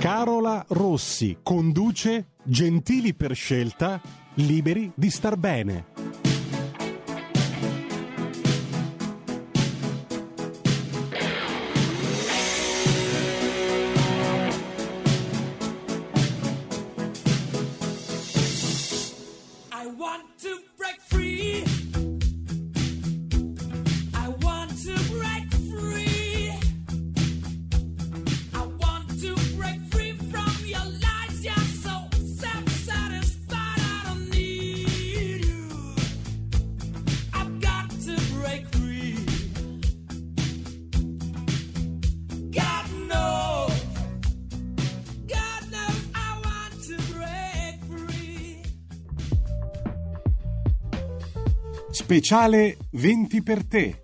Carola Rossi conduce Gentili per scelta, liberi di star bene. Speciale 20 per te.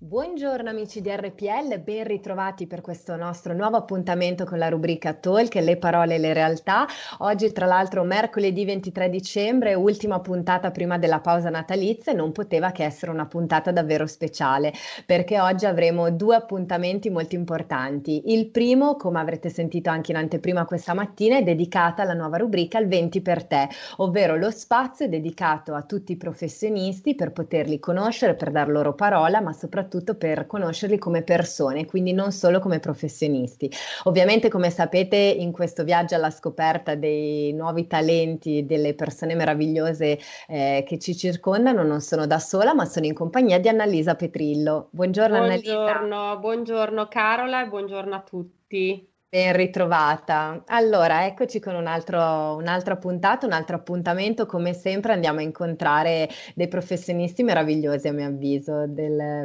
Buongiorno amici di RPL, ben ritrovati per questo nostro nuovo appuntamento con la rubrica Talk, le parole e le realtà. Oggi tra l'altro mercoledì 23 dicembre, ultima puntata prima della pausa natalizia, non poteva che essere una puntata davvero speciale, perché oggi avremo due appuntamenti molto importanti. Il primo, come avrete sentito anche in anteprima questa mattina, è dedicato alla nuova rubrica Il 20 per te, ovvero lo spazio dedicato a tutti i professionisti per poterli conoscere, per dar loro parola, ma soprattutto per conoscerli come persone, quindi non solo come professionisti. Ovviamente, come sapete, in questo viaggio alla scoperta dei nuovi talenti, delle persone meravigliose che ci circondano, non sono da sola, ma sono in compagnia di Annalisa Petrillo. Buongiorno Annalisa. Buongiorno Carola e buongiorno a tutti. Ben ritrovata. Allora, eccoci con un'altra puntata, un altro appuntamento. Come sempre andiamo a incontrare dei professionisti meravigliosi, a mio avviso,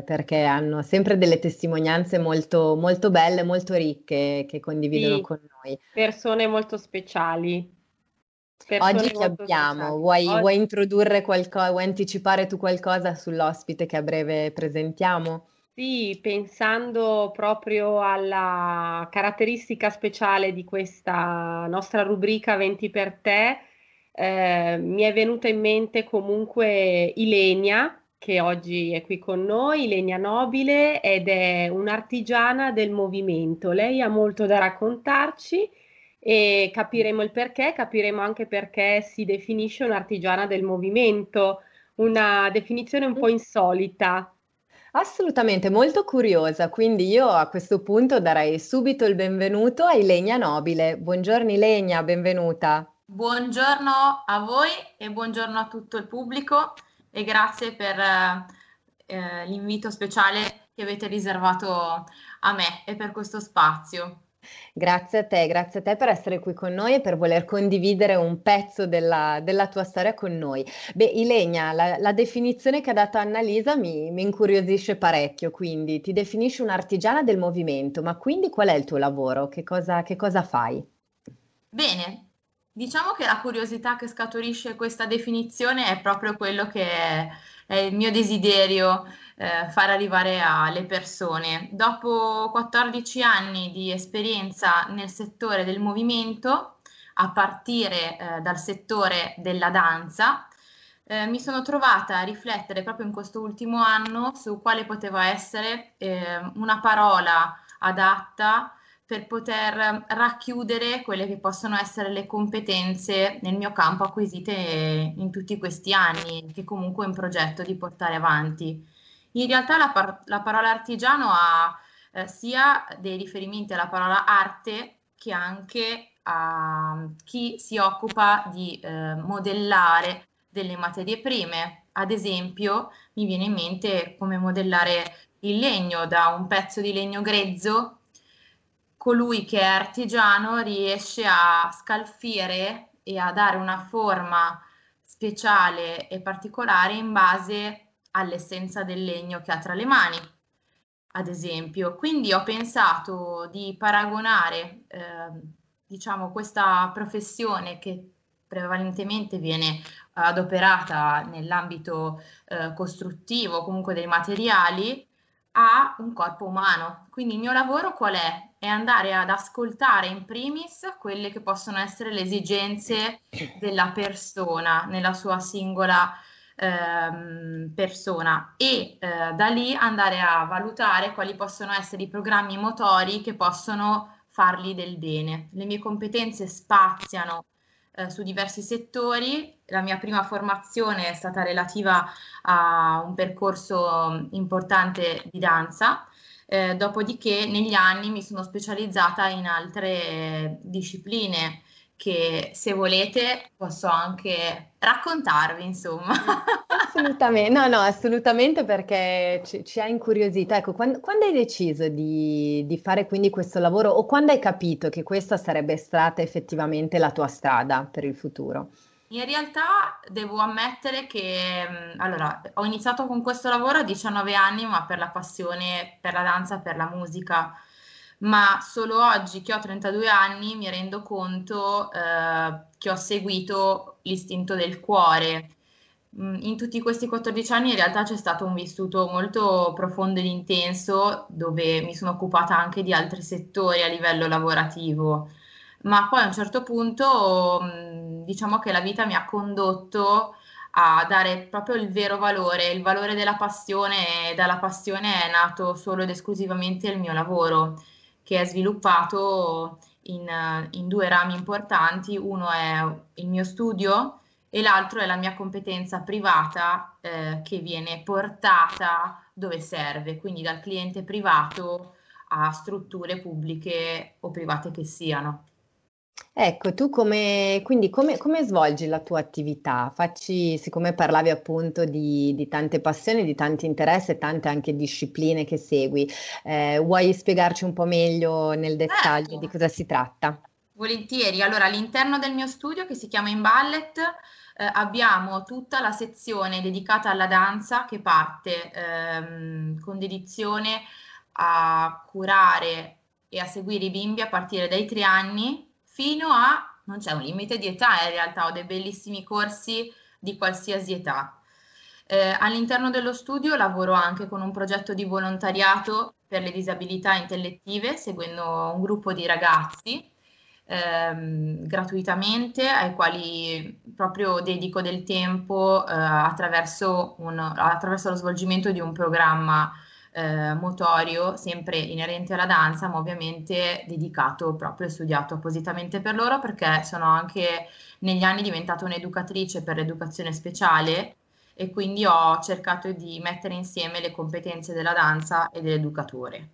perché hanno sempre delle testimonianze molto, molto belle, molto ricche, che condividono con noi. Persone molto speciali. Oggi chi abbiamo? Vuoi introdurre qualcosa, vuoi anticipare tu qualcosa sull'ospite che a breve presentiamo? Sì, pensando proprio alla caratteristica speciale di questa nostra rubrica 20 per te, mi è venuta in mente comunque Ilenia, che oggi è qui con noi, Ilenia Nobile, ed è un'artigiana del movimento. Lei ha molto da raccontarci e capiremo il perché, capiremo anche perché si definisce un'artigiana del movimento, una definizione un po' insolita. Assolutamente, molto curiosa, quindi io a questo punto darei subito il benvenuto a Ilenia Nobile. Buongiorno Ilenia, benvenuta. Buongiorno a voi e buongiorno a tutto il pubblico e grazie per l'invito speciale che avete riservato a me e per questo spazio. Grazie a te per essere qui con noi e per voler condividere un pezzo della tua storia con noi. Beh, Ilenia, la definizione che ha dato Annalisa mi incuriosisce parecchio, quindi ti definisci un'artigiana del movimento, ma quindi qual è il tuo lavoro? Che cosa fai? Bene, diciamo che la curiosità che scaturisce questa definizione è proprio quello che è il mio desiderio far arrivare alle persone. Dopo 14 anni di esperienza nel settore del movimento, a partire dal settore della danza, mi sono trovata a riflettere proprio in questo ultimo anno su quale poteva essere una parola adatta per poter racchiudere quelle che possono essere le competenze nel mio campo acquisite in tutti questi anni, che comunque ho in progetto di portare avanti. In realtà la parola artigiano ha sia dei riferimenti alla parola arte che anche a chi si occupa di modellare delle materie prime. Ad esempio, mi viene in mente come modellare il legno da un pezzo di legno grezzo. Colui che è artigiano riesce a scalfire e a dare una forma speciale e particolare in base all'essenza del legno che ha tra le mani, ad esempio. Quindi ho pensato di paragonare diciamo questa professione che prevalentemente viene adoperata nell'ambito costruttivo, comunque dei materiali, a un corpo umano. Quindi il mio lavoro qual è? È andare ad ascoltare in primis quelle che possono essere le esigenze della persona nella sua singola persona e da lì andare a valutare quali possono essere i programmi motori che possono fargli del bene. Le mie competenze spaziano su diversi settori. La mia prima formazione è stata relativa a un percorso importante di danza, dopodiché negli anni mi sono specializzata in altre discipline che, se volete, posso anche raccontarvi, insomma. Assolutamente, no, assolutamente, perché ci ha incuriosito. Ecco, quando hai deciso di fare quindi questo lavoro, o quando hai capito che questa sarebbe stata effettivamente la tua strada per il futuro? In realtà devo ammettere che, allora, ho iniziato con questo lavoro a 19 anni, ma per la passione, per la danza, per la musica. Ma solo oggi, che ho 32 anni, mi rendo conto che ho seguito l'istinto del cuore. In tutti questi 14 anni in realtà c'è stato un vissuto molto profondo ed intenso, dove mi sono occupata anche di altri settori a livello lavorativo, ma poi a un certo punto diciamo che la vita mi ha condotto a dare proprio il valore della passione, e dalla passione è nato solo ed esclusivamente il mio lavoro, che è sviluppato in due rami importanti. Uno è il mio studio e l'altro è la mia competenza privata che viene portata dove serve, quindi dal cliente privato a strutture pubbliche o private che siano. Ecco, tu come svolgi la tua attività? Siccome parlavi appunto di tante passioni, di tanti interessi, tante anche discipline che segui, vuoi spiegarci un po' meglio nel dettaglio di cosa si tratta? Volentieri. Allora, all'interno del mio studio, che si chiama InBallet, abbiamo tutta la sezione dedicata alla danza, che parte con dedizione a curare e a seguire i bimbi a partire dai 3 anni, fino a, non c'è un limite di età in realtà, ho dei bellissimi corsi di qualsiasi età. All'interno dello studio lavoro anche con un progetto di volontariato per le disabilità intellettive, seguendo un gruppo di ragazzi gratuitamente, ai quali proprio dedico del tempo attraverso lo svolgimento di un programma motorio, sempre inerente alla danza, ma ovviamente dedicato proprio e studiato appositamente per loro, perché sono anche negli anni diventata un'educatrice per l'educazione speciale e quindi ho cercato di mettere insieme le competenze della danza e dell'educatore.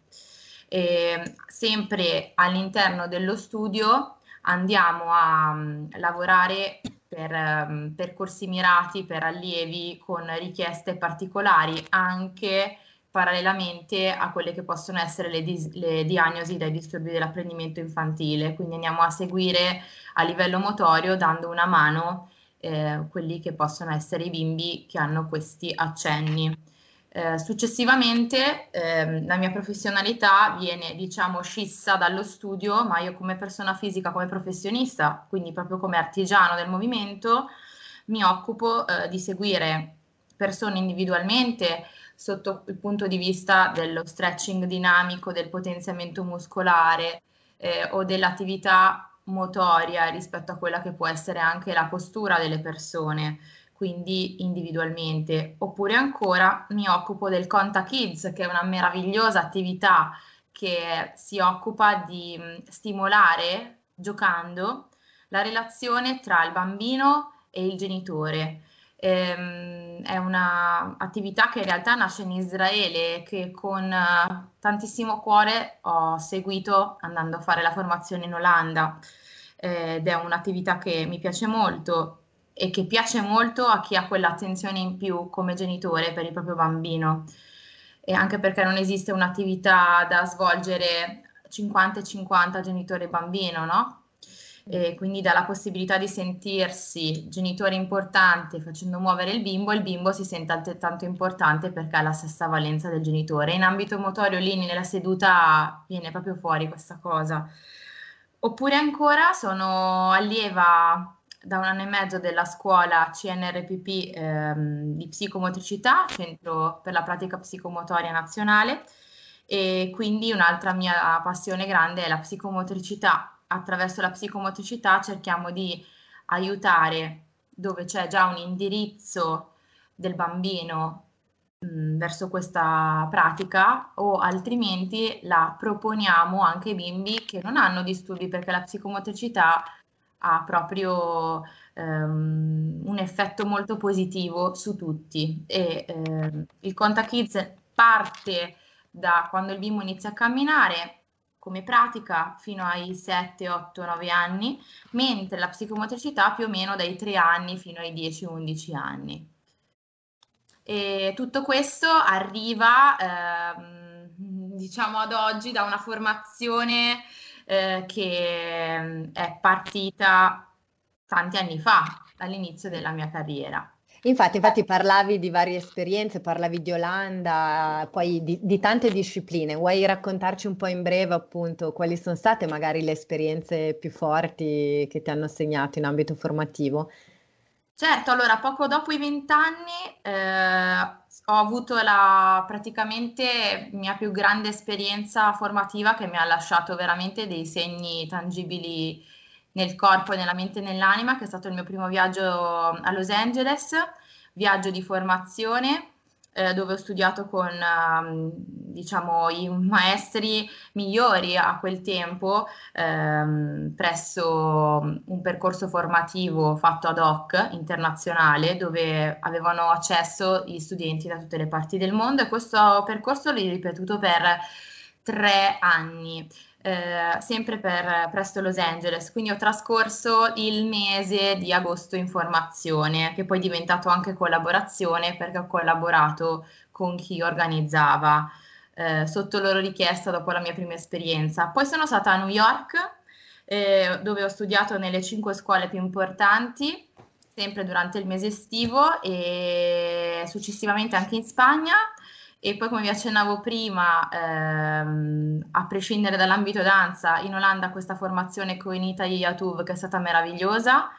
E sempre all'interno dello studio andiamo a lavorare per percorsi mirati per allievi con richieste particolari, anche parallelamente a quelle che possono essere le diagnosi dai disturbi dell'apprendimento infantile. Quindi andiamo a seguire a livello motorio, dando una mano quelli che possono essere i bimbi che hanno questi accenni. Successivamente la mia professionalità viene, diciamo, scissa dallo studio, ma io come persona fisica, come professionista, quindi proprio come artigiano del movimento, mi occupo di seguire persone individualmente sotto il punto di vista dello stretching dinamico, del potenziamento muscolare o dell'attività motoria rispetto a quella che può essere anche la postura delle persone, quindi individualmente. Oppure ancora mi occupo del Contact Kids, che è una meravigliosa attività che si occupa di stimolare, giocando, la relazione tra il bambino e il genitore. È un'attività che in realtà nasce in Israele, che con tantissimo cuore ho seguito andando a fare la formazione in Olanda, ed è un'attività che mi piace molto e che piace molto a chi ha quell'attenzione in più come genitore per il proprio bambino, e anche perché non esiste un'attività da svolgere 50-50 genitore e bambino, no? e quindi dà la possibilità di sentirsi genitore importante facendo muovere il bimbo si sente altrettanto importante perché ha la stessa valenza del genitore. In ambito motorio lì nella seduta viene proprio fuori questa cosa. Oppure ancora sono allieva da 1 anno e mezzo della scuola CNRPP di psicomotricità, Centro per la Pratica Psicomotoria Nazionale, e quindi un'altra mia passione grande è la psicomotricità. Attraverso la psicomotricità cerchiamo di aiutare dove c'è già un indirizzo del bambino verso questa pratica, o altrimenti la proponiamo anche ai bimbi che non hanno disturbi, perché la psicomotricità ha proprio un effetto molto positivo su tutti e il Contact Kids parte da quando il bimbo inizia a camminare come pratica fino ai 7, 8, 9 anni, mentre la psicomotricità più o meno dai 3 anni fino ai 10, 11 anni. E tutto questo arriva diciamo ad oggi da una formazione che è partita tanti anni fa, all'inizio della mia carriera. Infatti parlavi di varie esperienze, parlavi di Olanda, poi di tante discipline. Vuoi raccontarci un po' in breve appunto quali sono state magari le esperienze più forti che ti hanno segnato in ambito formativo? Certo, allora poco dopo i 20 anni ho avuto praticamente mia più grande esperienza formativa, che mi ha lasciato veramente dei segni tangibili nel corpo, nella mente e nell'anima, che è stato il mio primo viaggio a Los Angeles, viaggio di formazione, dove ho studiato con diciamo i maestri migliori a quel tempo presso un percorso formativo fatto ad hoc internazionale, dove avevano accesso gli studenti da tutte le parti del mondo, e questo percorso l'ho ripetuto per 3 anni. Sempre presso Los Angeles, quindi ho trascorso il mese di agosto in formazione, che poi è diventato anche collaborazione, perché ho collaborato con chi organizzava sotto loro richiesta dopo la mia prima esperienza. Poi sono stata a New York, dove ho studiato nelle 5 scuole più importanti, sempre durante il mese estivo, e successivamente anche in Spagna. E poi, come vi accennavo prima, a prescindere dall'ambito danza, in Olanda questa formazione con Italia Tuv, che è stata meravigliosa.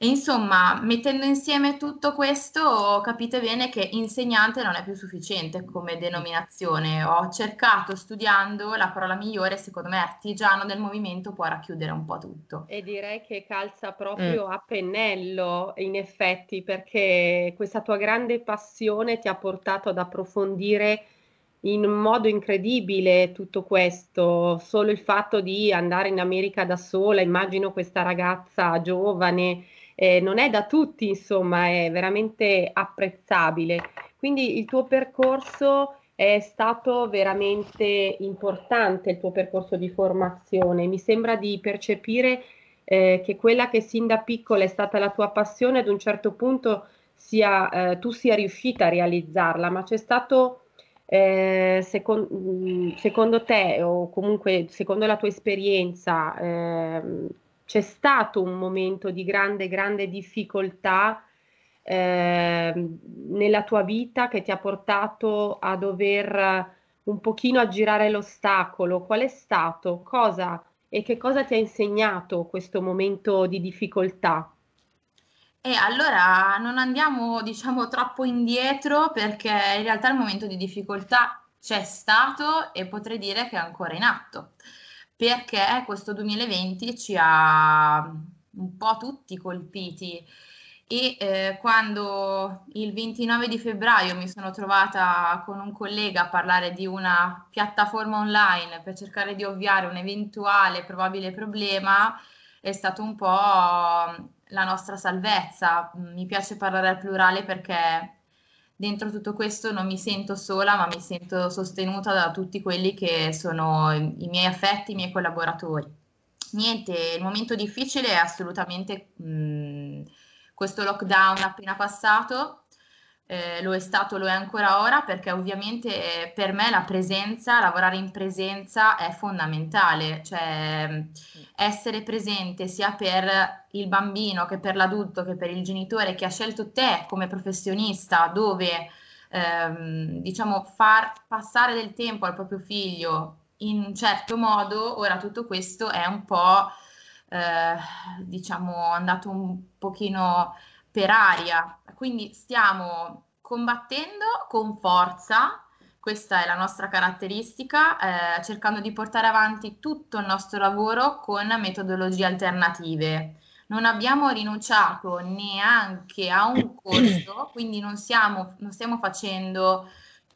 E insomma, mettendo insieme tutto questo, capite bene che insegnante non è più sufficiente come denominazione. Ho cercato, studiando, la parola migliore, secondo me artigiano del movimento può racchiudere un po' tutto. E direi che calza proprio a pennello, in effetti, perché questa tua grande passione ti ha portato ad approfondire in modo incredibile tutto questo. Solo il fatto di andare in America da sola, immagino questa ragazza giovane, non è da tutti, insomma, è veramente apprezzabile. Quindi il tuo percorso è stato veramente importante, il tuo percorso di formazione. Mi sembra di percepire che quella che sin da piccola è stata la tua passione, ad un certo punto tu sia riuscita a realizzarla, ma c'è stato, secondo te, o comunque secondo la tua esperienza, c'è stato un momento di grande difficoltà nella tua vita che ti ha portato a dover un pochino aggirare l'ostacolo. Qual è stato? Cosa e che cosa ti ha insegnato questo momento di difficoltà? Allora non andiamo, diciamo, troppo indietro, perché in realtà il momento di difficoltà c'è stato e potrei dire che è ancora in atto, perché questo 2020 ci ha un po' tutti colpiti e quando il 29 di febbraio mi sono trovata con un collega a parlare di una piattaforma online per cercare di ovviare un eventuale probabile problema, è stato un po' la nostra salvezza. Mi piace parlare al plurale perché dentro tutto questo non mi sento sola, ma mi sento sostenuta da tutti quelli che sono i miei affetti, i miei collaboratori. Niente, il momento difficile è assolutamente questo lockdown appena passato, lo è stato, lo è ancora ora, perché ovviamente per me la presenza, lavorare in presenza è fondamentale, cioè essere presente sia per il bambino che per l'adulto che per il genitore che ha scelto te come professionista, dove diciamo far passare del tempo al proprio figlio in un certo modo. Ora tutto questo è un po' diciamo andato un pochino per aria, quindi stiamo combattendo con forza, questa è la nostra caratteristica, cercando di portare avanti tutto il nostro lavoro con metodologie alternative. Non abbiamo rinunciato neanche a un corso, quindi non stiamo facendo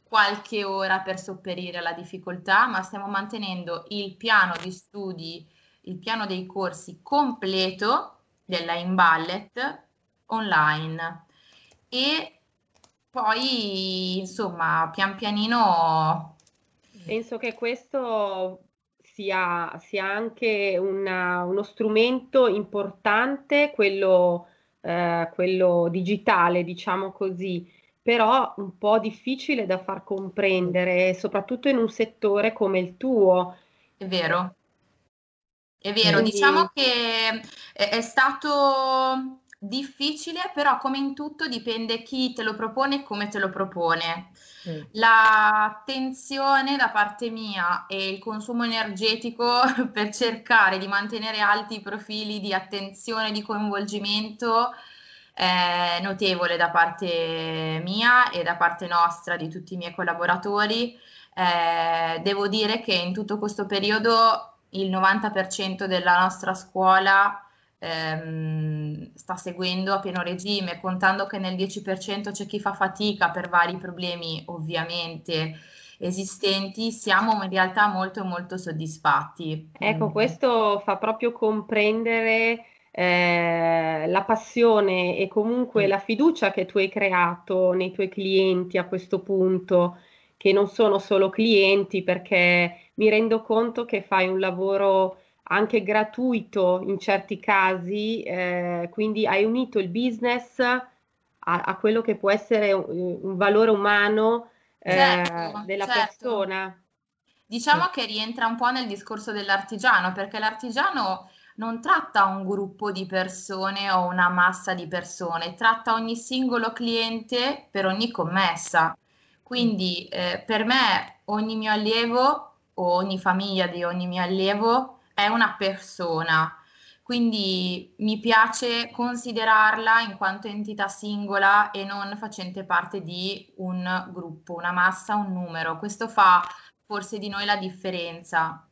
qualche ora per sopperire alla difficoltà, ma stiamo mantenendo il piano di studi, il piano dei corsi completo della InBallet online, e poi insomma pian pianino penso che questo sia anche uno strumento importante, quello digitale, diciamo così, però un po' difficile da far comprendere, soprattutto in un settore come il tuo. È vero, quindi... diciamo che è stato difficile, però come in tutto dipende chi te lo propone e come te lo propone. La tensione da parte mia e il consumo energetico per cercare di mantenere alti i profili di attenzione, di coinvolgimento è notevole da parte mia e da parte nostra, di tutti i miei collaboratori. Devo dire che in tutto questo periodo il 90% della nostra scuola sta seguendo a pieno regime, contando che nel 10% c'è chi fa fatica per vari problemi ovviamente esistenti. Siamo in realtà molto molto soddisfatti. Ecco, questo fa proprio comprendere la passione e comunque la fiducia che tu hai creato nei tuoi clienti a questo punto, che non sono solo clienti, perché mi rendo conto che fai un lavoro anche gratuito in certi casi, quindi hai unito il business a quello che può essere un valore umano, certo, della persona. Diciamo che rientra un po' nel discorso dell'artigiano, perché l'artigiano non tratta un gruppo di persone o una massa di persone, tratta ogni singolo cliente per ogni commessa. Quindi per me ogni mio allievo o ogni famiglia di ogni mio allievo è una persona, quindi mi piace considerarla in quanto entità singola e non facente parte di un gruppo, una massa, un numero. Questo fa forse di noi la differenza.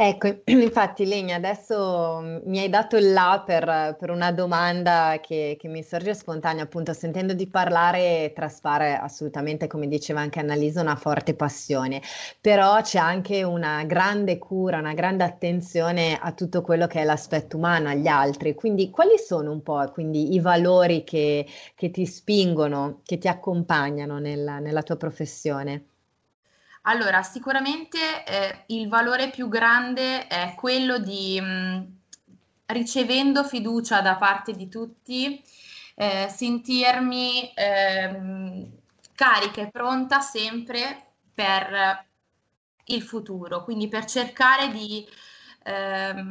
Ecco, infatti Ilenia, adesso mi hai dato il là per una domanda che mi sorge spontanea, appunto sentendoti parlare traspare assolutamente, come diceva anche Annalisa, una forte passione, però c'è anche una grande cura, una grande attenzione a tutto quello che è l'aspetto umano, agli altri. Quindi quali sono un po' quindi i valori che ti spingono, che ti accompagnano nella tua professione? Allora, sicuramente il valore più grande è quello di, ricevendo fiducia da parte di tutti, sentirmi carica e pronta sempre per il futuro, quindi per cercare di dare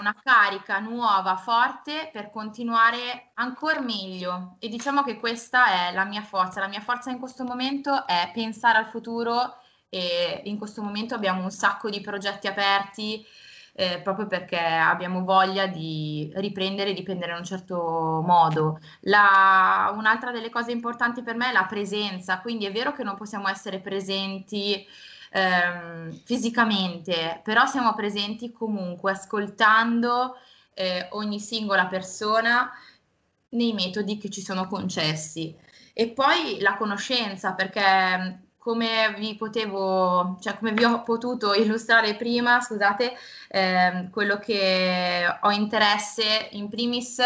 una carica nuova, forte, per continuare ancora meglio. E diciamo che questa è la mia forza in questo momento è pensare al futuro, e in questo momento abbiamo un sacco di progetti aperti proprio perché abbiamo voglia di riprendere e dipendere in un certo modo. Un'altra delle cose importanti per me è la presenza, quindi è vero che non possiamo essere presenti fisicamente, però siamo presenti comunque ascoltando ogni singola persona nei metodi che ci sono concessi. E poi la conoscenza, perché come vi ho potuto illustrare prima, scusate, quello che ho interesse in primis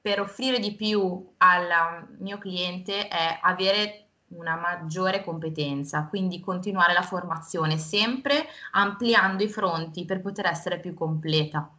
per offrire di più al mio cliente è avere una maggiore competenza, quindi continuare la formazione sempre ampliando i fronti per poter essere più completa.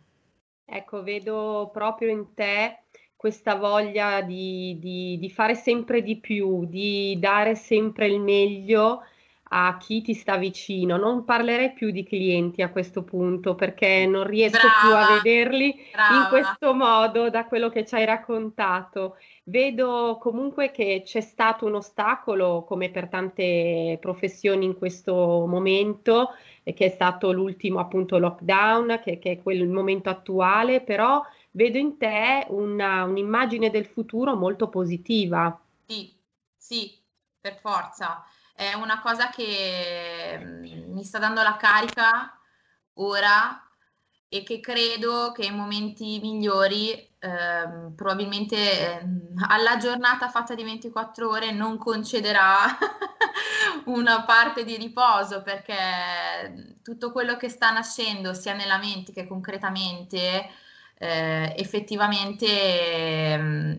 Ecco, vedo proprio in te questa voglia di fare sempre di più, di dare sempre il meglio a chi ti sta vicino. Non parlerei più di clienti a questo punto, perché non riesco più a vederli in questo modo. Da quello che ci hai raccontato, vedo comunque che c'è stato un ostacolo, come per tante professioni in questo momento, che è stato l'ultimo appunto lockdown, che è quel momento attuale, però vedo in te un'immagine del futuro molto positiva. Sì, sì, per forza. È una cosa che mi sta dando la carica ora e che credo che in momenti migliori, probabilmente alla giornata fatta di 24 ore non concederà una parte di riposo, perché tutto quello che sta nascendo sia nella mente che concretamente... effettivamente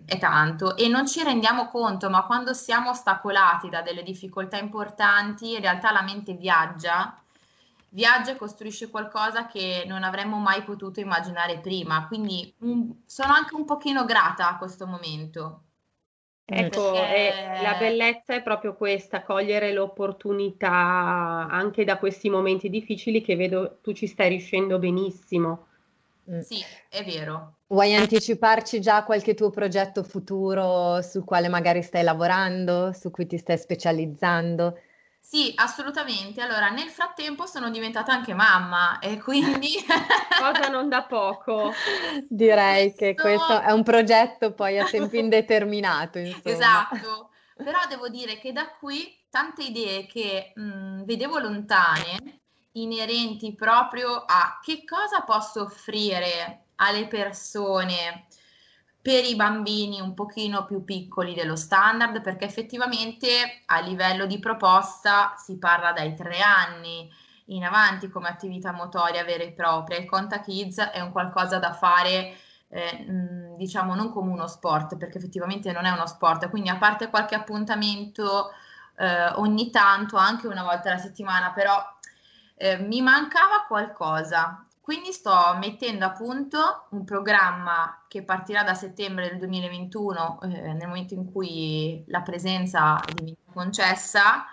è tanto, e non ci rendiamo conto, ma quando siamo ostacolati da delle difficoltà importanti, in realtà la mente viaggia e costruisce qualcosa che non avremmo mai potuto immaginare prima, quindi sono anche un pochino grata a questo momento. Ecco, perché... la bellezza è proprio questa, cogliere l'opportunità anche da questi momenti difficili, che vedo tu ci stai riuscendo benissimo. Sì, è vero. Vuoi anticiparci già qualche tuo progetto futuro sul quale magari stai lavorando, su cui ti stai specializzando? Sì, assolutamente. Allora, nel frattempo sono diventata anche mamma, e quindi... cosa non da poco. Direi che questo è un progetto poi a tempo indeterminato, insomma. Esatto, però devo dire che da qui tante idee che vedevo lontane, inerenti proprio a che cosa posso offrire alle persone per i bambini un pochino più piccoli dello standard, perché effettivamente a livello di proposta si parla dai 3 anni in avanti come attività motoria vera e propria. Il Contact Kids è un qualcosa da fare, diciamo, non come uno sport, perché effettivamente non è uno sport, quindi a parte qualche appuntamento ogni tanto, anche una volta alla settimana, però mi mancava qualcosa, quindi sto mettendo a punto un programma che partirà da settembre del 2021, nel momento in cui la presenza è concessa,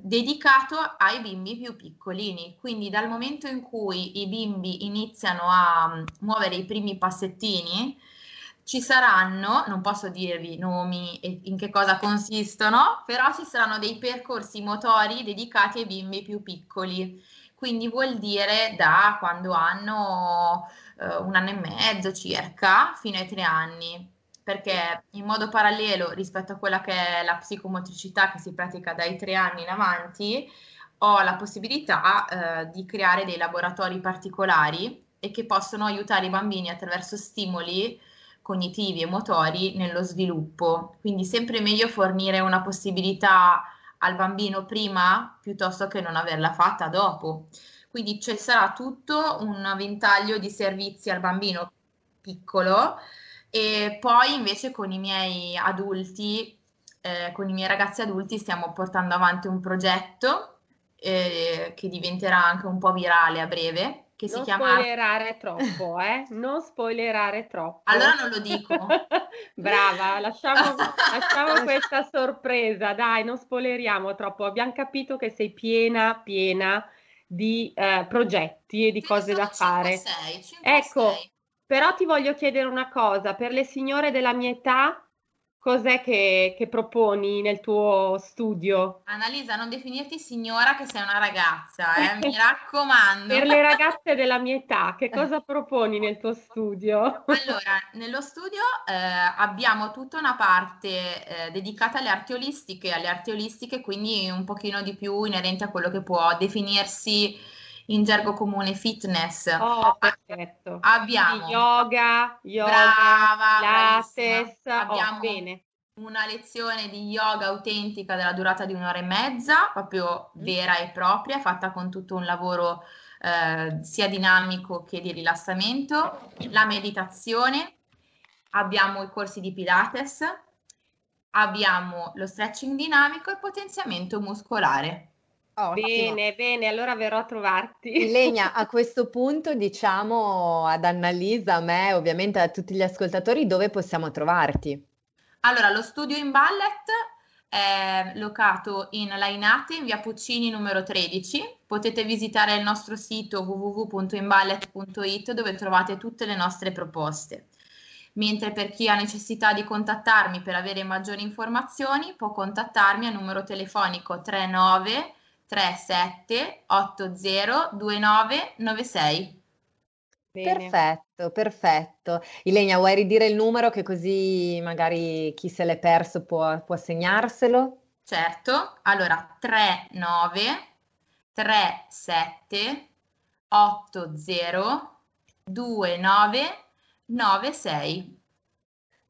dedicato ai bimbi più piccolini, quindi dal momento in cui i bimbi iniziano a muovere i primi passettini ci saranno, non posso dirvi nomi e in che cosa consistono, però ci saranno dei percorsi motori dedicati ai bimbi più piccoli, quindi vuol dire da quando hanno 1 anno e mezzo circa fino ai 3 anni, perché in modo parallelo rispetto a quella che è la psicomotricità che si pratica dai 3 anni in avanti, ho la possibilità di creare dei laboratori particolari e che possono aiutare i bambini attraverso stimoli cognitivi e motori nello sviluppo, quindi sempre meglio fornire una possibilità al bambino prima piuttosto che non averla fatta dopo, quindi ci sarà tutto un ventaglio di servizi al bambino piccolo, e poi invece con i miei adulti, con i miei ragazzi adulti stiamo portando avanti un progetto che diventerà anche un po' virale a breve. Che si chiama... spoilerare troppo, non spoilerare troppo. Allora non lo dico. Brava, lasciamo questa sorpresa, dai, non spoileriamo troppo. Abbiamo capito che sei piena di progetti e di cose da fare. 5, ecco, 6. Però ti voglio chiedere una cosa, per le signore della mia età, cos'è che proponi nel tuo studio? Annalisa, non definirti signora, che sei una ragazza, mi raccomando. Per le ragazze della mia età, che cosa proponi nel tuo studio? Allora, nello studio abbiamo tutta una parte dedicata alle arti olistiche, quindi un pochino di più inerente a quello che può definirsi in gergo comune fitness. Oh, perfetto. Abbiamo yoga, pilates, abbiamo bene. Una lezione di yoga autentica della durata di 1 ora e mezza, proprio vera e propria, fatta con tutto un lavoro sia dinamico che di rilassamento, la meditazione, abbiamo i corsi di pilates, abbiamo lo stretching dinamico e potenziamento muscolare. Ottimo. Bene, bene, allora verrò a trovarti. Ilenia, a questo punto diciamo ad Annalisa, a me, ovviamente a tutti gli ascoltatori, dove possiamo trovarti? Allora, lo studio InBallet è locato in Lainate, in via Puccini numero 13. Potete visitare il nostro sito www.inballet.it, dove trovate tutte le nostre proposte. Mentre per chi ha necessità di contattarmi per avere maggiori informazioni, può contattarmi al numero telefonico 39 37 80 29 96. Bene. Perfetto, perfetto. Ilenia, vuoi ridire il numero, che così magari chi se l'è perso può segnarselo? Certo, allora 39 37 80 29 96.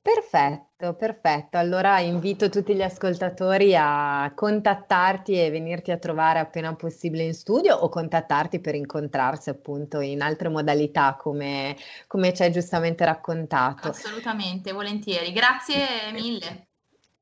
Perfetto, perfetto. Allora invito tutti gli ascoltatori a contattarti e venirti a trovare appena possibile in studio, o contattarti per incontrarsi appunto in altre modalità, come ci hai giustamente raccontato. Assolutamente, volentieri. Grazie mille.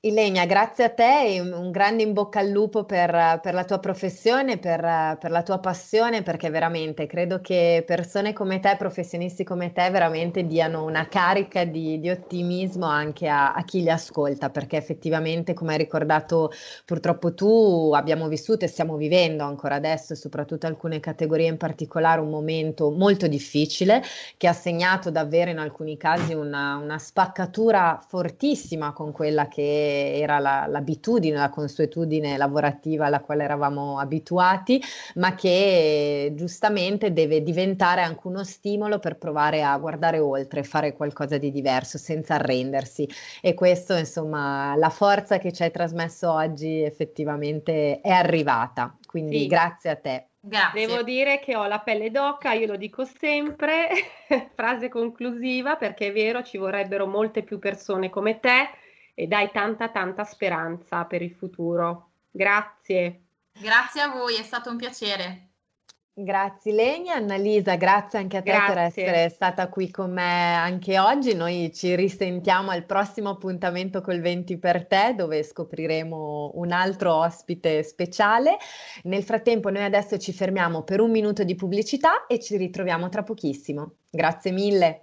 Ilenia, grazie a te e un grande in bocca al lupo per la tua professione, per la tua passione, perché veramente credo che persone come te, professionisti come te, veramente diano una carica di ottimismo anche a chi li ascolta, perché effettivamente, come hai ricordato purtroppo tu, abbiamo vissuto e stiamo vivendo ancora adesso, soprattutto alcune categorie in particolare, un momento molto difficile che ha segnato davvero in alcuni casi una spaccatura fortissima con quella che era l'abitudine, la consuetudine lavorativa alla quale eravamo abituati, ma che giustamente deve diventare anche uno stimolo per provare a guardare oltre, fare qualcosa di diverso senza arrendersi. E questo, insomma, la forza che ci hai trasmesso oggi effettivamente è arrivata, quindi sì. Grazie a te. Grazie. Devo dire che ho la pelle d'oca, io lo dico sempre, frase conclusiva, perché è vero, ci vorrebbero molte più persone come te, e dai tanta tanta speranza per il futuro. Grazie. Grazie a voi, è stato un piacere. Grazie Ilenia. Annalisa, grazie anche a te per essere stata qui con me anche oggi. Noi ci risentiamo al prossimo appuntamento col 20 per te, dove scopriremo un altro ospite speciale. Nel frattempo noi adesso ci fermiamo per un minuto di pubblicità e ci ritroviamo tra pochissimo. Grazie mille.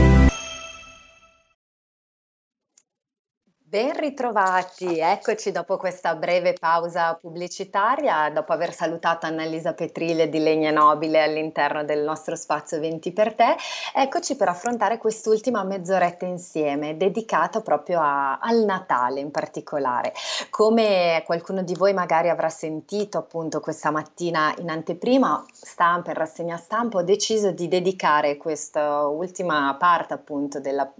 Ben ritrovati, eccoci dopo questa breve pausa pubblicitaria, dopo aver salutato Annalisa Petrillo ed Ilenia Nobile all'interno del nostro spazio 20 per te, eccoci per affrontare quest'ultima mezz'oretta insieme, dedicata proprio al Natale in particolare. Come qualcuno di voi magari avrà sentito appunto questa mattina in anteprima, stampa e rassegna stampa, ho deciso di dedicare questa ultima parte appunto della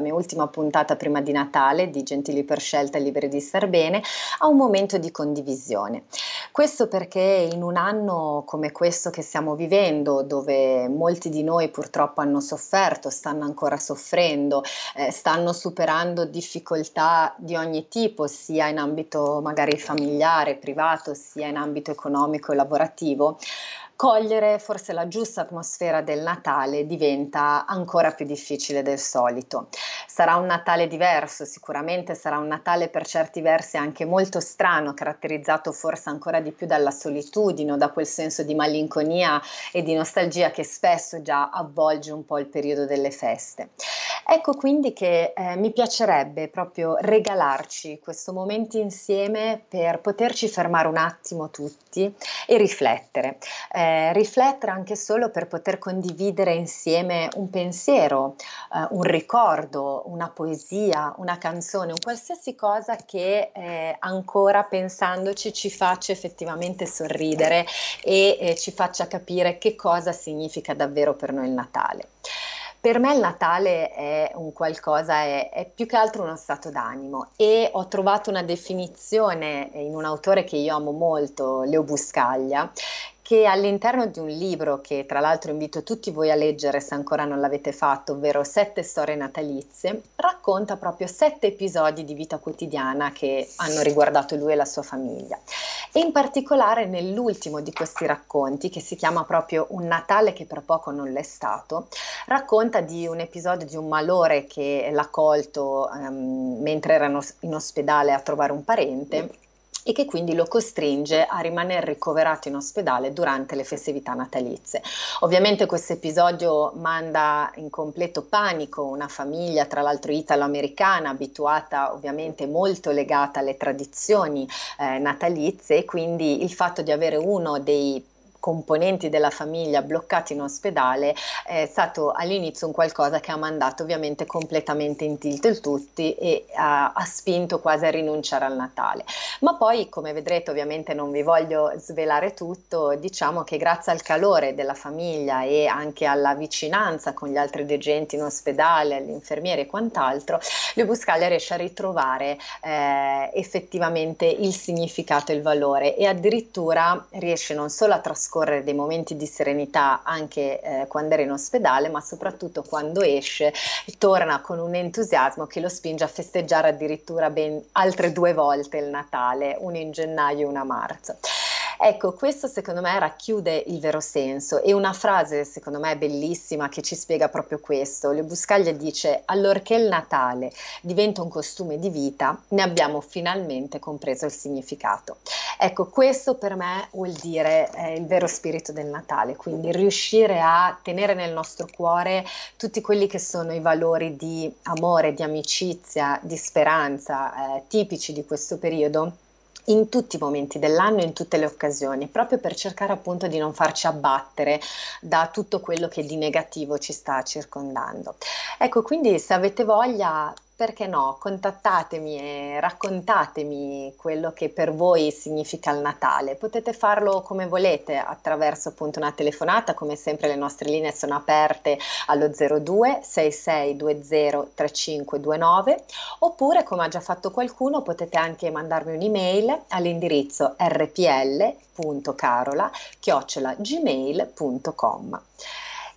mia ultima puntata prima di Natale, di Gentili per scelta e liberi di star bene, a un momento di condivisione. Questo perché in un anno come questo che stiamo vivendo, dove molti di noi purtroppo hanno sofferto, stanno ancora soffrendo, stanno superando difficoltà di ogni tipo, sia in ambito magari familiare, privato, sia in ambito economico e lavorativo, cogliere forse la giusta atmosfera del Natale diventa ancora più difficile del solito. Sarà un Natale diverso, sicuramente sarà un Natale per certi versi anche molto strano, caratterizzato forse ancora di più dalla solitudine, da quel senso di malinconia e di nostalgia che spesso già avvolge un po' il periodo delle feste. Ecco quindi che mi piacerebbe proprio regalarci questo momento insieme per poterci fermare un attimo tutti e riflettere. Riflettere anche solo per poter condividere insieme un pensiero, un ricordo, una poesia, una canzone, un qualsiasi cosa che ancora pensandoci ci faccia effettivamente sorridere e ci faccia capire che cosa significa davvero per noi il Natale. Per me il Natale è un qualcosa, è più che altro uno stato d'animo, e ho trovato una definizione in un autore che io amo molto, Leo Buscaglia, che all'interno di un libro che tra l'altro invito tutti voi a leggere se ancora non l'avete fatto, ovvero 7 storie natalizie, racconta proprio 7 episodi di vita quotidiana che hanno riguardato lui e la sua famiglia. E in particolare nell'ultimo di questi racconti, che si chiama proprio Un Natale che per poco non l'è stato, racconta di un episodio di un malore che l'ha colto mentre era in ospedale a trovare un parente, e che quindi lo costringe a rimanere ricoverato in ospedale durante le festività natalizie. Ovviamente questo episodio manda in completo panico una famiglia, tra l'altro italo-americana, abituata ovviamente molto legata alle tradizioni natalizie, e quindi il fatto di avere uno dei componenti della famiglia bloccati in ospedale è stato all'inizio un qualcosa che ha mandato ovviamente completamente in tilt tutti e ha spinto quasi a rinunciare al Natale. Ma poi, come vedrete, ovviamente non vi voglio svelare tutto, diciamo che grazie al calore della famiglia e anche alla vicinanza con gli altri degenti in ospedale, agli infermieri e quant'altro, Leo Buscaglia riesce a ritrovare effettivamente il significato e il valore, e addirittura riesce non solo a trascorrere dei momenti di serenità anche quando era in ospedale, ma soprattutto quando esce torna con un entusiasmo che lo spinge a festeggiare addirittura ben altre 2 volte il Natale, uno in gennaio e uno a marzo. Ecco, questo secondo me racchiude il vero senso, e una frase secondo me bellissima che ci spiega proprio questo. Leo Buscaglia dice: allorché il Natale diventa un costume di vita, ne abbiamo finalmente compreso il significato. Ecco, questo per me vuol dire il vero spirito del Natale, quindi riuscire a tenere nel nostro cuore tutti quelli che sono i valori di amore, di amicizia, di speranza tipici di questo periodo, in tutti i momenti dell'anno, in tutte le occasioni, proprio per cercare appunto di non farci abbattere da tutto quello che di negativo ci sta circondando. Ecco, quindi se avete voglia, perché no, contattatemi e raccontatemi quello che per voi significa il Natale. Potete farlo come volete, attraverso appunto una telefonata. Come sempre le nostre linee sono aperte allo 02 66 20 35 29, oppure, come ha già fatto qualcuno, potete anche mandarmi un'email all'indirizzo rpl.carola@gmail.com.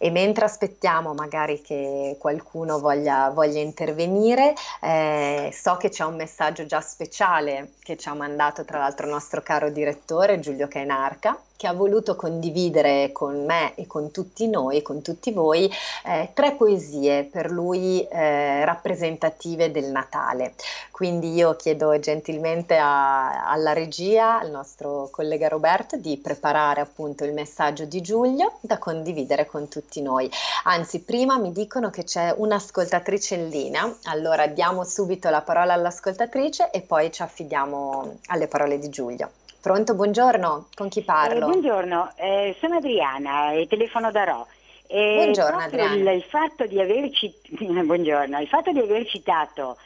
E mentre aspettiamo magari che qualcuno voglia intervenire, so che c'è un messaggio già speciale che ci ha mandato tra l'altro il nostro caro direttore Giulio Cainarca, che ha voluto condividere con me e con tutti noi, con tutti voi, 3 poesie per lui rappresentative del Natale. Quindi io chiedo gentilmente alla regia, al nostro collega Roberto, di preparare appunto il messaggio di Giulio da condividere con tutti noi. Anzi, prima mi dicono che c'è un'ascoltatrice in linea, allora diamo subito la parola all'ascoltatrice e poi ci affidiamo alle parole di Giulio. Pronto, buongiorno, con chi parlo? Buongiorno, sono Adriana e telefono da Rho. Buongiorno Adriana. Il fatto di aver citato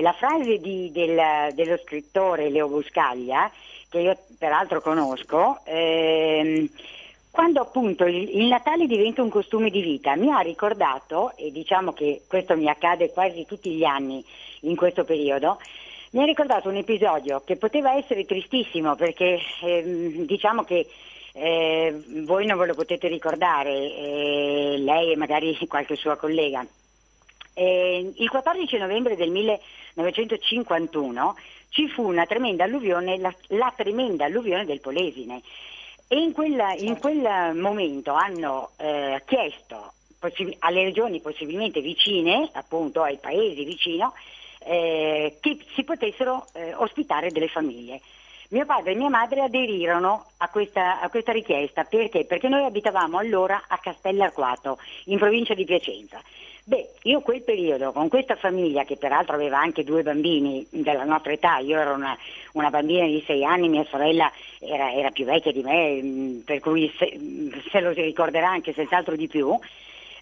la frase dello scrittore Leo Buscaglia, che io peraltro conosco, quando appunto il Natale diventa un costume di vita, mi ha ricordato, e diciamo che questo mi accade quasi tutti gli anni in questo periodo, mi ha ricordato un episodio che poteva essere tristissimo, perché diciamo che voi non ve lo potete ricordare, lei e magari qualche sua collega. Il 14 novembre del 1951 ci fu una tremenda alluvione, la tremenda alluvione del Polesine. E in quel momento hanno chiesto alle regioni possibilmente vicine, appunto ai paesi vicino, che si potessero ospitare delle famiglie. Mio padre e mia madre aderirono a questa richiesta. Perché? Perché noi abitavamo allora a Castellarquato, in provincia di Piacenza. Beh, io quel periodo con questa famiglia, che peraltro aveva anche 2 bambini della nostra età, io ero una bambina di 6 anni, mia sorella era più vecchia di me, per cui se lo si ricorderà anche senz'altro di più.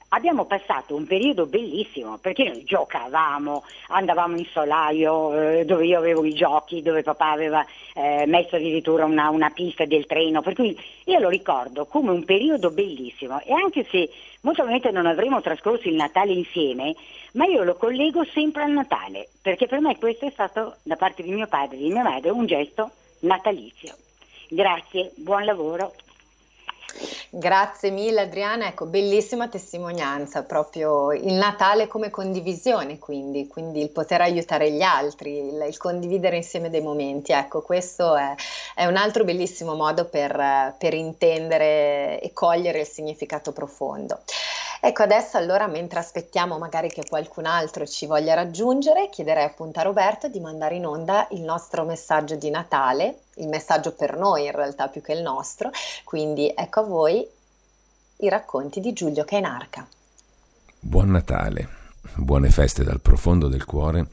Abbiamo passato un periodo bellissimo, perché noi giocavamo, andavamo in solaio, dove io avevo i giochi, dove papà aveva messo addirittura una pista del treno, per cui io lo ricordo come un periodo bellissimo. E anche se molto probabilmente non avremo trascorso il Natale insieme, ma io lo collego sempre al Natale, perché per me questo è stato, da parte di mio padre e di mia madre, un gesto natalizio. Grazie, buon lavoro. Grazie mille Adriana, ecco, bellissima testimonianza, proprio il Natale come condivisione, quindi il poter aiutare gli altri, il condividere insieme dei momenti, ecco, questo è un altro bellissimo modo per intendere e cogliere il significato profondo. Ecco, adesso allora, mentre aspettiamo magari che qualcun altro ci voglia raggiungere, chiederei appunto a Roberto di mandare in onda il nostro messaggio di Natale, il messaggio per noi in realtà più che il nostro, quindi ecco a voi i racconti di Giulio Cainarca. Buon Natale, buone feste dal profondo del cuore,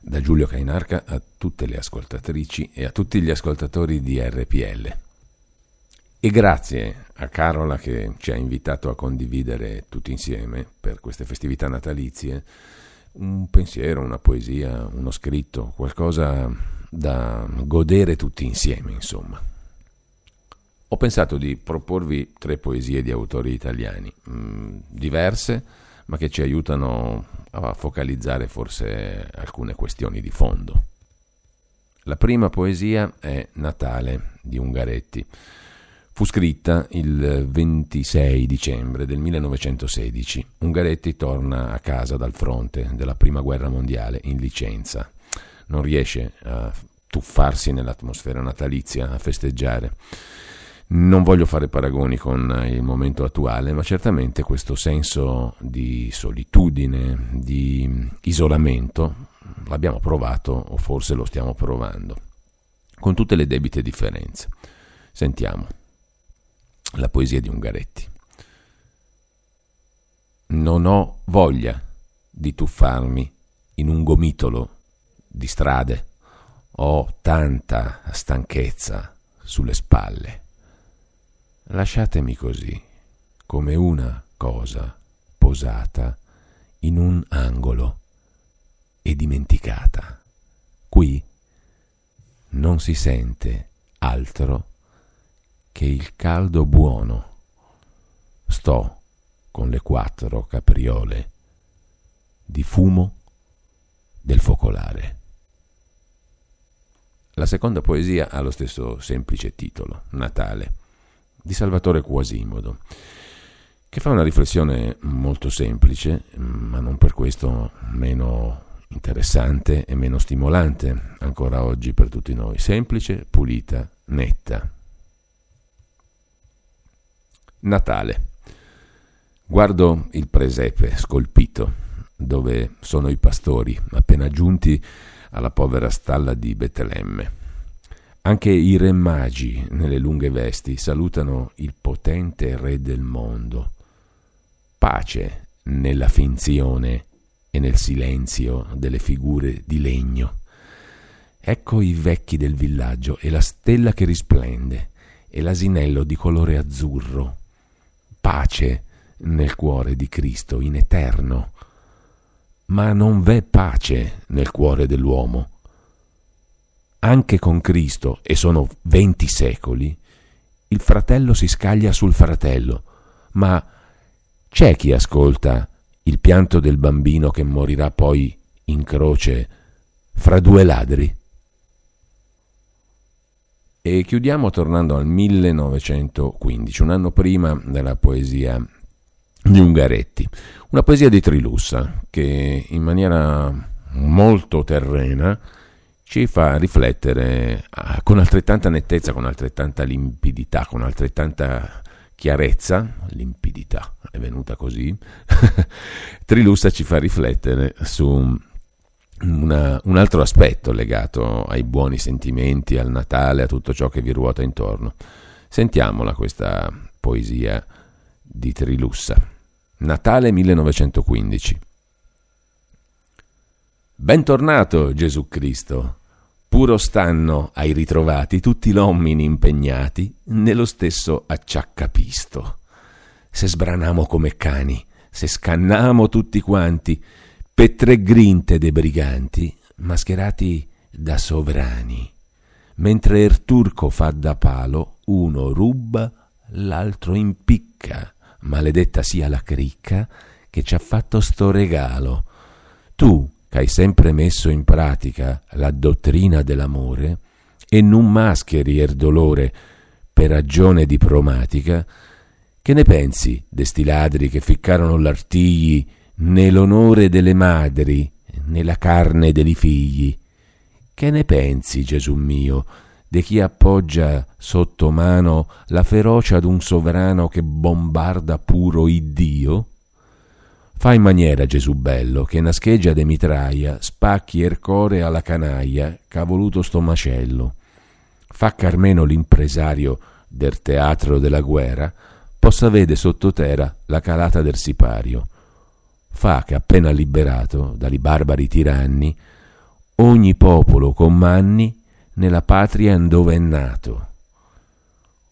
da Giulio Cainarca a tutte le ascoltatrici e a tutti gli ascoltatori di RPL. E grazie a Carola che ci ha invitato a condividere tutti insieme per queste festività natalizie un pensiero, una poesia, uno scritto, qualcosa da godere tutti insieme, insomma. Ho pensato di proporvi 3 poesie di autori italiani, diverse, ma che ci aiutano a focalizzare forse alcune questioni di fondo. La prima poesia è Natale di Ungaretti. Fu scritta il 26 dicembre del 1916. Ungaretti torna a casa dal fronte della Prima Guerra Mondiale in licenza. Non riesce a tuffarsi nell'atmosfera natalizia, a festeggiare. Non voglio fare paragoni con il momento attuale, ma certamente questo senso di solitudine, di isolamento, l'abbiamo provato o forse lo stiamo provando, con tutte le debite differenze. Sentiamo. La poesia di Ungaretti. Non ho voglia di tuffarmi in un gomitolo di strade. Ho tanta stanchezza sulle spalle. Lasciatemi così, come una cosa posata in un angolo e dimenticata. Qui non si sente altro che il caldo buono. Sto con le 4 capriole di fumo del focolare. La seconda poesia ha lo stesso semplice titolo, Natale, di Salvatore Quasimodo, che fa una riflessione molto semplice, ma non per questo meno interessante e meno stimolante ancora oggi per tutti noi. Semplice, pulita, netta. Natale. Guardo il presepe scolpito, dove sono i pastori appena giunti alla povera stalla di Betlemme. Anche i re magi, nelle lunghe vesti, salutano il potente re del mondo. Pace nella finzione e nel silenzio delle figure di legno. Ecco i vecchi del villaggio e la stella che risplende e l'asinello di colore azzurro. Pace nel cuore di Cristo in eterno, ma non v'è pace nel cuore dell'uomo. Anche con Cristo, e sono 20 secoli, il fratello si scaglia sul fratello, ma c'è chi ascolta il pianto del bambino che morirà poi in croce fra 2 ladri. E chiudiamo tornando al 1915, un anno prima della poesia di Ungaretti, una poesia di Trilussa che in maniera molto terrena ci fa riflettere con altrettanta nettezza, con altrettanta limpidità, con altrettanta chiarezza, limpidità è venuta così, Trilussa ci fa riflettere su un altro aspetto legato ai buoni sentimenti, al Natale, a tutto ciò che vi ruota intorno. Sentiamola questa poesia di Trilussa. Natale 1915. Bentornato Gesù Cristo, puro stanno ai ritrovati tutti l'uomini impegnati nello stesso acciaccapisto. Se sbranamo come cani, se scannamo tutti quanti, per tre grinte dei briganti mascherati da sovrani, mentre il turco fa da palo, uno ruba, l'altro impicca, maledetta sia la cricca che ci ha fatto sto regalo. Tu, che hai sempre messo in pratica la dottrina dell'amore e non mascheri il dolore per ragione di promatica, che ne pensi de sti ladri che ficcarono l'artigli né l'onore delle madri né la carne dei figli? Che ne pensi, Gesù mio, de chi appoggia sotto mano la ferocia d'un sovrano che bombarda puro Iddio? Fai maniera, Gesù bello, che una scheggia de mitraia spacchi er core alla canaglia che ha voluto sto macello. Fa Carmeno l'impresario del teatro della guerra possa vede sottoterra la calata del sipario. Fa che appena liberato dagli barbari tiranni ogni popolo comanni nella patria dove è nato.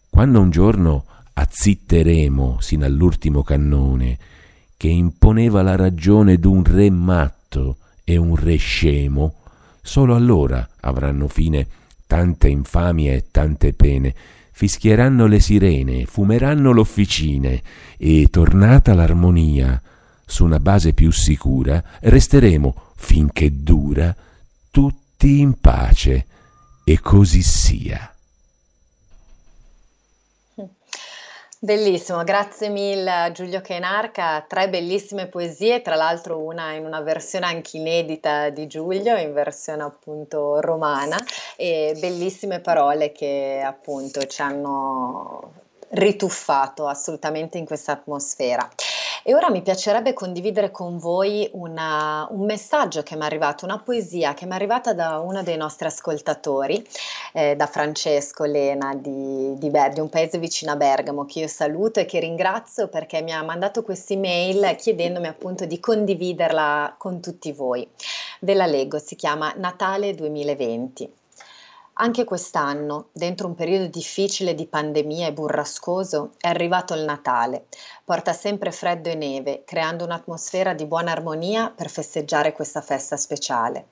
Quando un giorno azzitteremo sino all'ultimo cannone che imponeva la ragione d'un re matto e un re scemo, solo allora avranno fine tante infamie e tante pene, fischieranno le sirene, fumeranno l'officine e, tornata l'armonia, su una base più sicura, resteremo, finché dura, tutti in pace, e così sia. Bellissimo, grazie mille Giulio Cainarca, tre bellissime poesie, tra l'altro una in una versione anche inedita di Giulio, in versione appunto romana, e bellissime parole che appunto ci hanno rituffato assolutamente in questa atmosfera. E ora mi piacerebbe condividere con voi un messaggio che mi è arrivato, una poesia che mi è arrivata da uno dei nostri ascoltatori, da Francesco Lena di un paese vicino a Bergamo, che io saluto e che ringrazio perché mi ha mandato quest'email chiedendomi appunto di condividerla con tutti voi. Ve la leggo, si chiama Natale 2020. Anche quest'anno, dentro un periodo difficile di pandemia e burrascoso, è arrivato il Natale. Porta sempre freddo e neve, creando un'atmosfera di buona armonia per festeggiare questa festa speciale.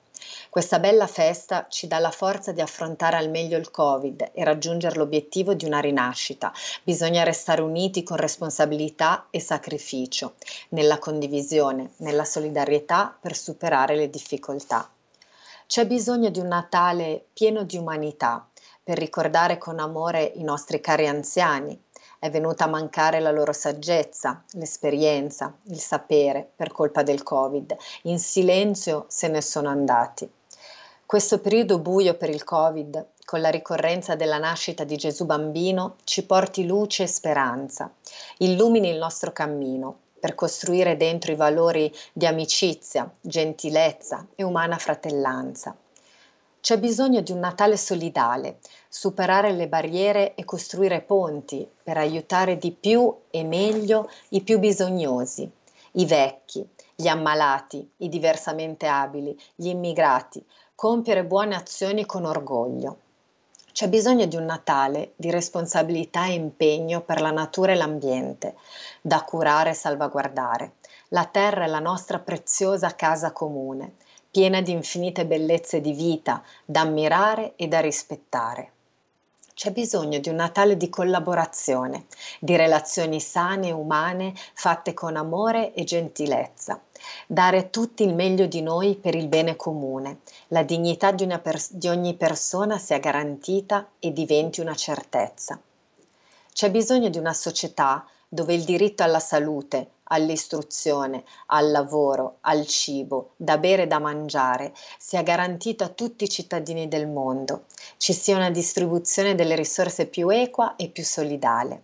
Questa bella festa ci dà la forza di affrontare al meglio il Covid e raggiungere l'obiettivo di una rinascita. Bisogna restare uniti con responsabilità e sacrificio, nella condivisione, nella solidarietà per superare le difficoltà. C'è bisogno di un Natale pieno di umanità, per ricordare con amore i nostri cari anziani. È venuta a mancare la loro saggezza, l'esperienza, il sapere per colpa del Covid. In silenzio se ne sono andati. Questo periodo buio per il Covid, con la ricorrenza della nascita di Gesù bambino, ci porti luce e speranza. Illumini il nostro cammino, per costruire dentro i valori di amicizia, gentilezza e umana fratellanza. C'è bisogno di un Natale solidale, superare le barriere e costruire ponti per aiutare di più e meglio i più bisognosi, i vecchi, gli ammalati, i diversamente abili, gli immigrati, compiere buone azioni con orgoglio. C'è bisogno di un Natale di responsabilità e impegno per la natura e l'ambiente, da curare e salvaguardare. La terra è la nostra preziosa casa comune, piena di infinite bellezze di vita, da ammirare e da rispettare. C'è bisogno di un Natale di collaborazione, di relazioni sane e umane fatte con amore e gentilezza. Dare a tutti il meglio di noi per il bene comune. La dignità di ogni persona sia garantita e diventi una certezza. C'è bisogno di una società dove il diritto alla salute, all'istruzione, al lavoro, al cibo, da bere e da mangiare, sia garantito a tutti i cittadini del mondo, ci sia una distribuzione delle risorse più equa e più solidale.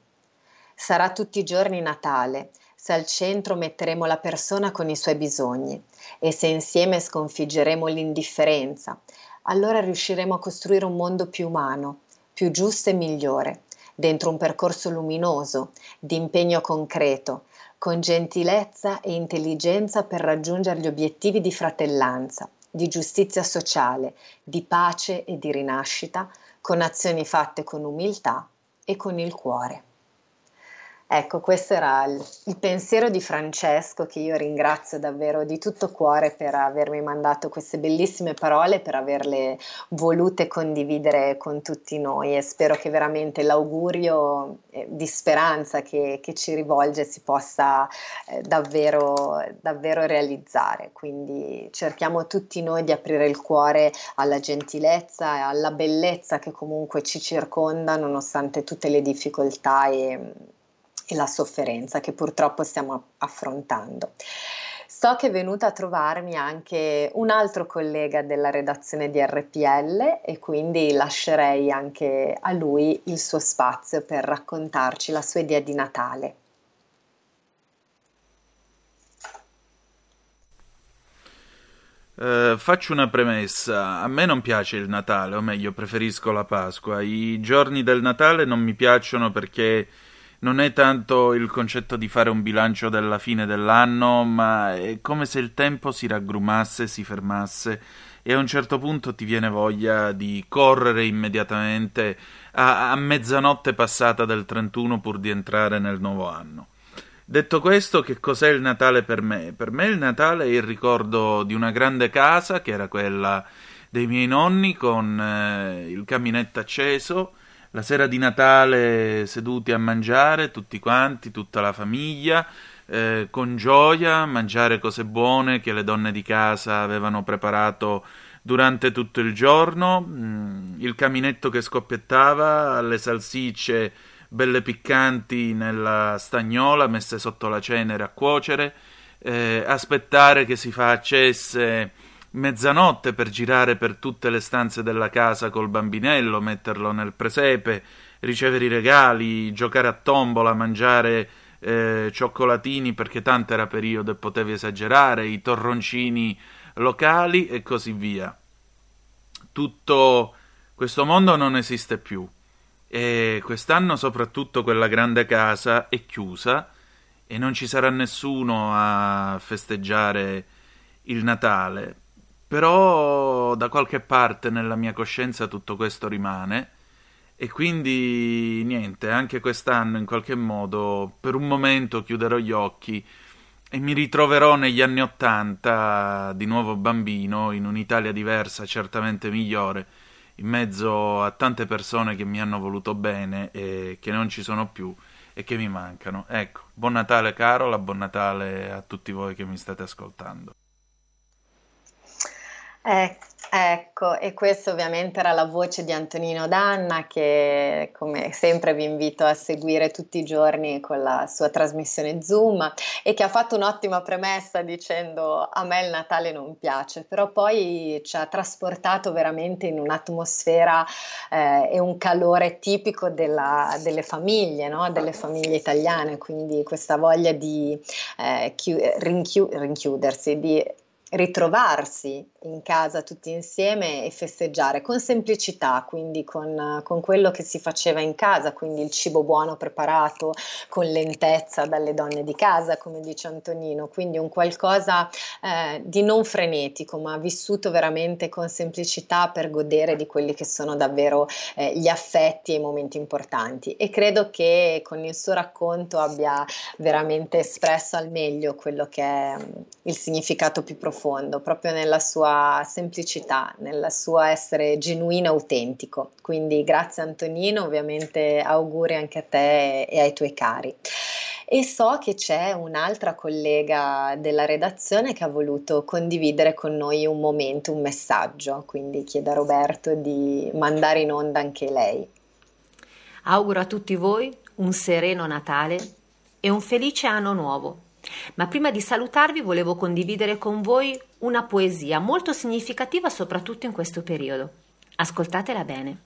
Sarà tutti i giorni Natale, se al centro metteremo la persona con i suoi bisogni e se insieme sconfiggeremo l'indifferenza, allora riusciremo a costruire un mondo più umano, più giusto e migliore, dentro un percorso luminoso, di impegno concreto, con gentilezza e intelligenza per raggiungere gli obiettivi di fratellanza, di giustizia sociale, di pace e di rinascita, con azioni fatte con umiltà e con il cuore. Ecco, questo era il pensiero di Francesco, che io ringrazio davvero di tutto cuore per avermi mandato queste bellissime parole, per averle volute condividere con tutti noi, e spero che veramente l'augurio di speranza che ci rivolge si possa davvero realizzare. Quindi cerchiamo tutti noi di aprire il cuore alla gentilezza e alla bellezza che comunque ci circonda, nonostante tutte le difficoltà e la sofferenza che purtroppo stiamo affrontando. So che è venuta a trovarmi anche un altro collega della redazione di RPL e quindi lascerei anche a lui il suo spazio per raccontarci la sua idea di Natale. Faccio una premessa, a me non piace il Natale, o meglio preferisco la Pasqua. I giorni del Natale non mi piacciono perché non è tanto il concetto di fare un bilancio della fine dell'anno, ma è come se il tempo si raggrumasse, si fermasse e a un certo punto ti viene voglia di correre immediatamente a mezzanotte passata del 31 pur di entrare nel nuovo anno. Detto questo, che cos'è il Natale per me? Per me il Natale è il ricordo di una grande casa, che era quella dei miei nonni, con il caminetto acceso, la sera di Natale seduti a mangiare, tutti quanti, tutta la famiglia, con gioia, mangiare cose buone che le donne di casa avevano preparato durante tutto il giorno, il caminetto che scoppiettava, le salsicce belle piccanti nella stagnola messe sotto la cenere a cuocere, aspettare che si facesse mezzanotte per girare per tutte le stanze della casa col bambinello, metterlo nel presepe, ricevere i regali, giocare a tombola, mangiare cioccolatini, perché tanto era periodo e potevi esagerare, i torroncini locali e così via. Tutto questo mondo non esiste più e quest'anno soprattutto quella grande casa è chiusa e non ci sarà nessuno a festeggiare il Natale. Però da qualche parte nella mia coscienza tutto questo rimane e quindi niente, anche quest'anno in qualche modo per un momento chiuderò gli occhi e mi ritroverò negli anni '80 di nuovo bambino in un'Italia diversa, certamente migliore, in mezzo a tante persone che mi hanno voluto bene e che non ci sono più e che mi mancano. Ecco, buon Natale Carola, buon Natale a tutti voi che mi state ascoltando. Ecco, e questa ovviamente era la voce di Antonino Danna, che come sempre vi invito a seguire tutti i giorni con la sua trasmissione Zoom, e che ha fatto un'ottima premessa dicendo: a me il Natale non piace, però poi ci ha trasportato veramente in un'atmosfera e un calore tipico delle famiglie, no? Delle famiglie italiane, quindi questa voglia di rinchiudersi, di ritrovarsi in casa tutti insieme e festeggiare con semplicità, quindi con quello che si faceva in casa, quindi il cibo buono preparato con lentezza dalle donne di casa, come dice Antonino, quindi un qualcosa di non frenetico, ma vissuto veramente con semplicità per godere di quelli che sono davvero gli affetti e i momenti importanti. E credo che con il suo racconto abbia veramente espresso al meglio quello che è il significato più profondo, proprio nella sua semplicità, nella sua essere genuino e autentico. Quindi grazie Antonino, ovviamente auguri anche a te e ai tuoi cari. E so che c'è un'altra collega della redazione che ha voluto condividere con noi un momento, un messaggio, quindi chiedo a Roberto di mandare in onda anche lei. Auguro a tutti voi un sereno Natale e un felice anno nuovo. Ma prima di salutarvi volevo condividere con voi una poesia molto significativa soprattutto in questo periodo. Ascoltatela bene.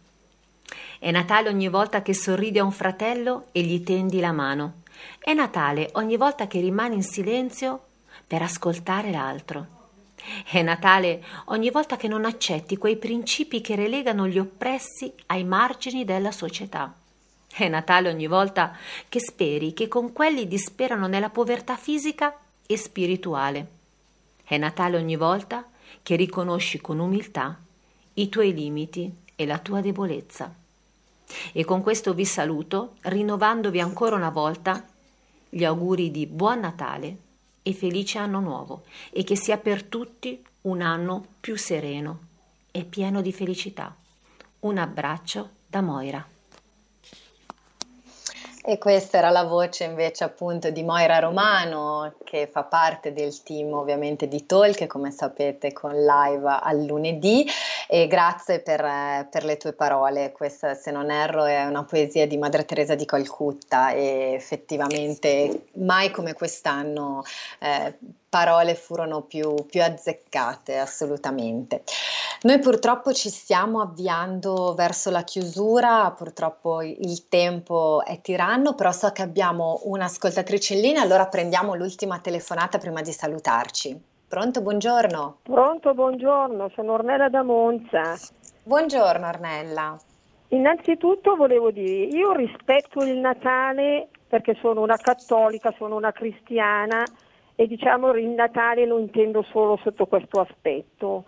È Natale ogni volta che sorridi a un fratello e gli tendi la mano. È Natale ogni volta che rimani in silenzio per ascoltare l'altro. È Natale ogni volta che non accetti quei principi che relegano gli oppressi ai margini della società. È Natale ogni volta che speri che con quelli disperano nella povertà fisica e spirituale. È Natale ogni volta che riconosci con umiltà i tuoi limiti e la tua debolezza. E con questo vi saluto, rinnovandovi ancora una volta gli auguri di Buon Natale e felice anno nuovo, e che sia per tutti un anno più sereno e pieno di felicità. Un abbraccio da Moira. E questa era la voce invece appunto di Moira Romano, che fa parte del team ovviamente di Talk, come sapete, con live al lunedì, e grazie per le tue parole. Questa, se non erro, è una poesia di Madre Teresa di Calcutta, e effettivamente mai come quest'anno parole furono più azzeccate, assolutamente. Noi purtroppo ci stiamo avviando verso la chiusura, purtroppo il tempo è tiranno, però so che abbiamo un'ascoltatrice in linea, allora prendiamo l'ultima telefonata prima di salutarci. Pronto, buongiorno. Pronto, buongiorno, sono Ornella da Monza. Buongiorno Ornella. Innanzitutto volevo dire, io rispetto il Natale perché sono una cattolica, sono una cristiana, e diciamo il Natale lo intendo solo sotto questo aspetto.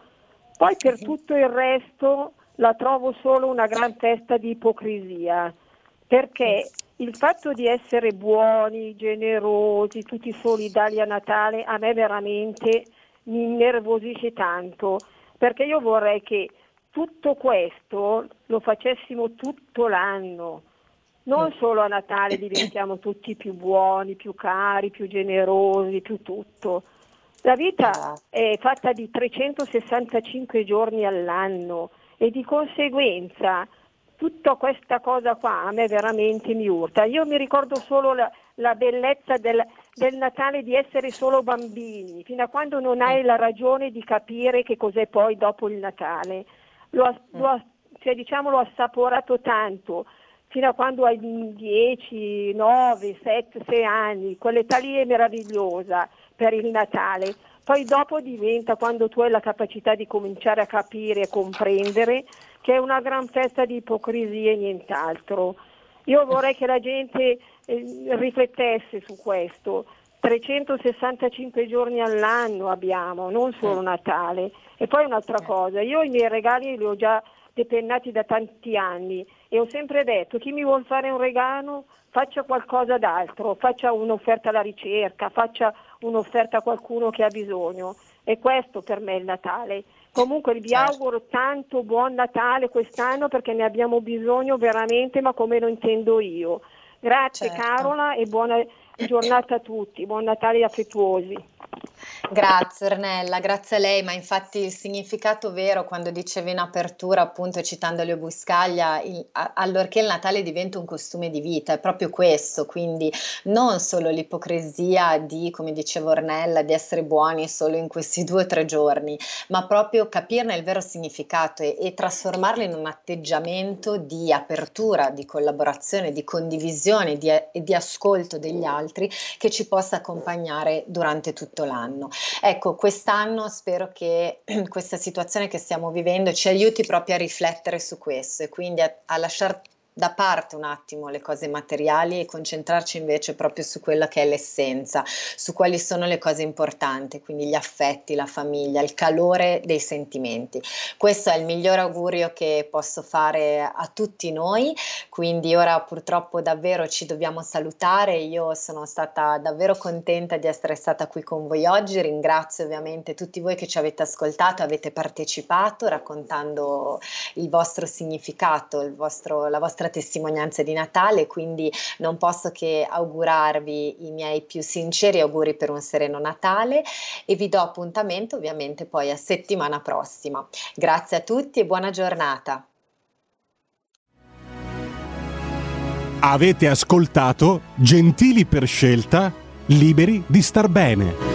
Poi per tutto il resto la trovo solo una gran festa di ipocrisia, perché il fatto di essere buoni, generosi, tutti solidali a Natale a me veramente mi innervosisce tanto, perché io vorrei che tutto questo lo facessimo tutto l'anno. Non solo a Natale diventiamo tutti più buoni, più cari, più generosi, più tutto. La vita è fatta di 365 giorni all'anno e di conseguenza tutta questa cosa qua a me veramente mi urta. Io mi ricordo solo la bellezza del Natale di essere solo bambini, fino a quando non hai la ragione di capire che cos'è poi dopo il Natale. L'ho assaporato tanto, fino a quando hai 10, 9, 7, 6 anni, quell'età lì è meravigliosa per il Natale. Poi dopo diventa, quando tu hai la capacità di cominciare a capire e comprendere, che è una gran festa di ipocrisia e nient'altro. Io vorrei che la gente riflettesse su questo. 365 giorni all'anno abbiamo, non solo Natale. E poi un'altra cosa, io i miei regali li ho già depennati da tanti anni e ho sempre detto, chi mi vuol fare un regalo faccia qualcosa d'altro, faccia un'offerta alla ricerca, faccia un'offerta a qualcuno che ha bisogno, e questo per me è il Natale. Comunque vi auguro tanto buon Natale quest'anno, perché ne abbiamo bisogno veramente, ma come lo intendo io. Grazie Carola e buona giornata a tutti, buon Natale affettuosi. Grazie Ornella, grazie a lei, ma infatti il significato vero, quando dicevi in apertura appunto citando Leo Buscaglia, allorché il Natale diventa un costume di vita, è proprio questo, quindi non solo l'ipocrisia di, come diceva Ornella, di essere buoni solo in questi 2 o 3 giorni, ma proprio capirne il vero significato e trasformarlo in un atteggiamento di apertura, di collaborazione, di condivisione e di ascolto degli altri, che ci possa accompagnare durante tutto l'anno. Ecco, quest'anno spero che questa situazione che stiamo vivendo ci aiuti proprio a riflettere su questo, e quindi a lasciare da parte un attimo le cose materiali e concentrarci invece proprio su quella che è l'essenza, su quali sono le cose importanti, quindi gli affetti, la famiglia, il calore dei sentimenti. Questo è il miglior augurio che posso fare a tutti noi, quindi ora purtroppo davvero ci dobbiamo salutare. Io sono stata davvero contenta di essere stata qui con voi oggi, ringrazio ovviamente tutti voi che ci avete ascoltato, avete partecipato raccontando il vostro significato, la vostra testimonianza di Natale, quindi non posso che augurarvi i miei più sinceri auguri per un sereno Natale, e vi do appuntamento ovviamente poi a settimana prossima. Grazie a tutti e buona giornata. Avete ascoltato Gentili per scelta liberi di star bene.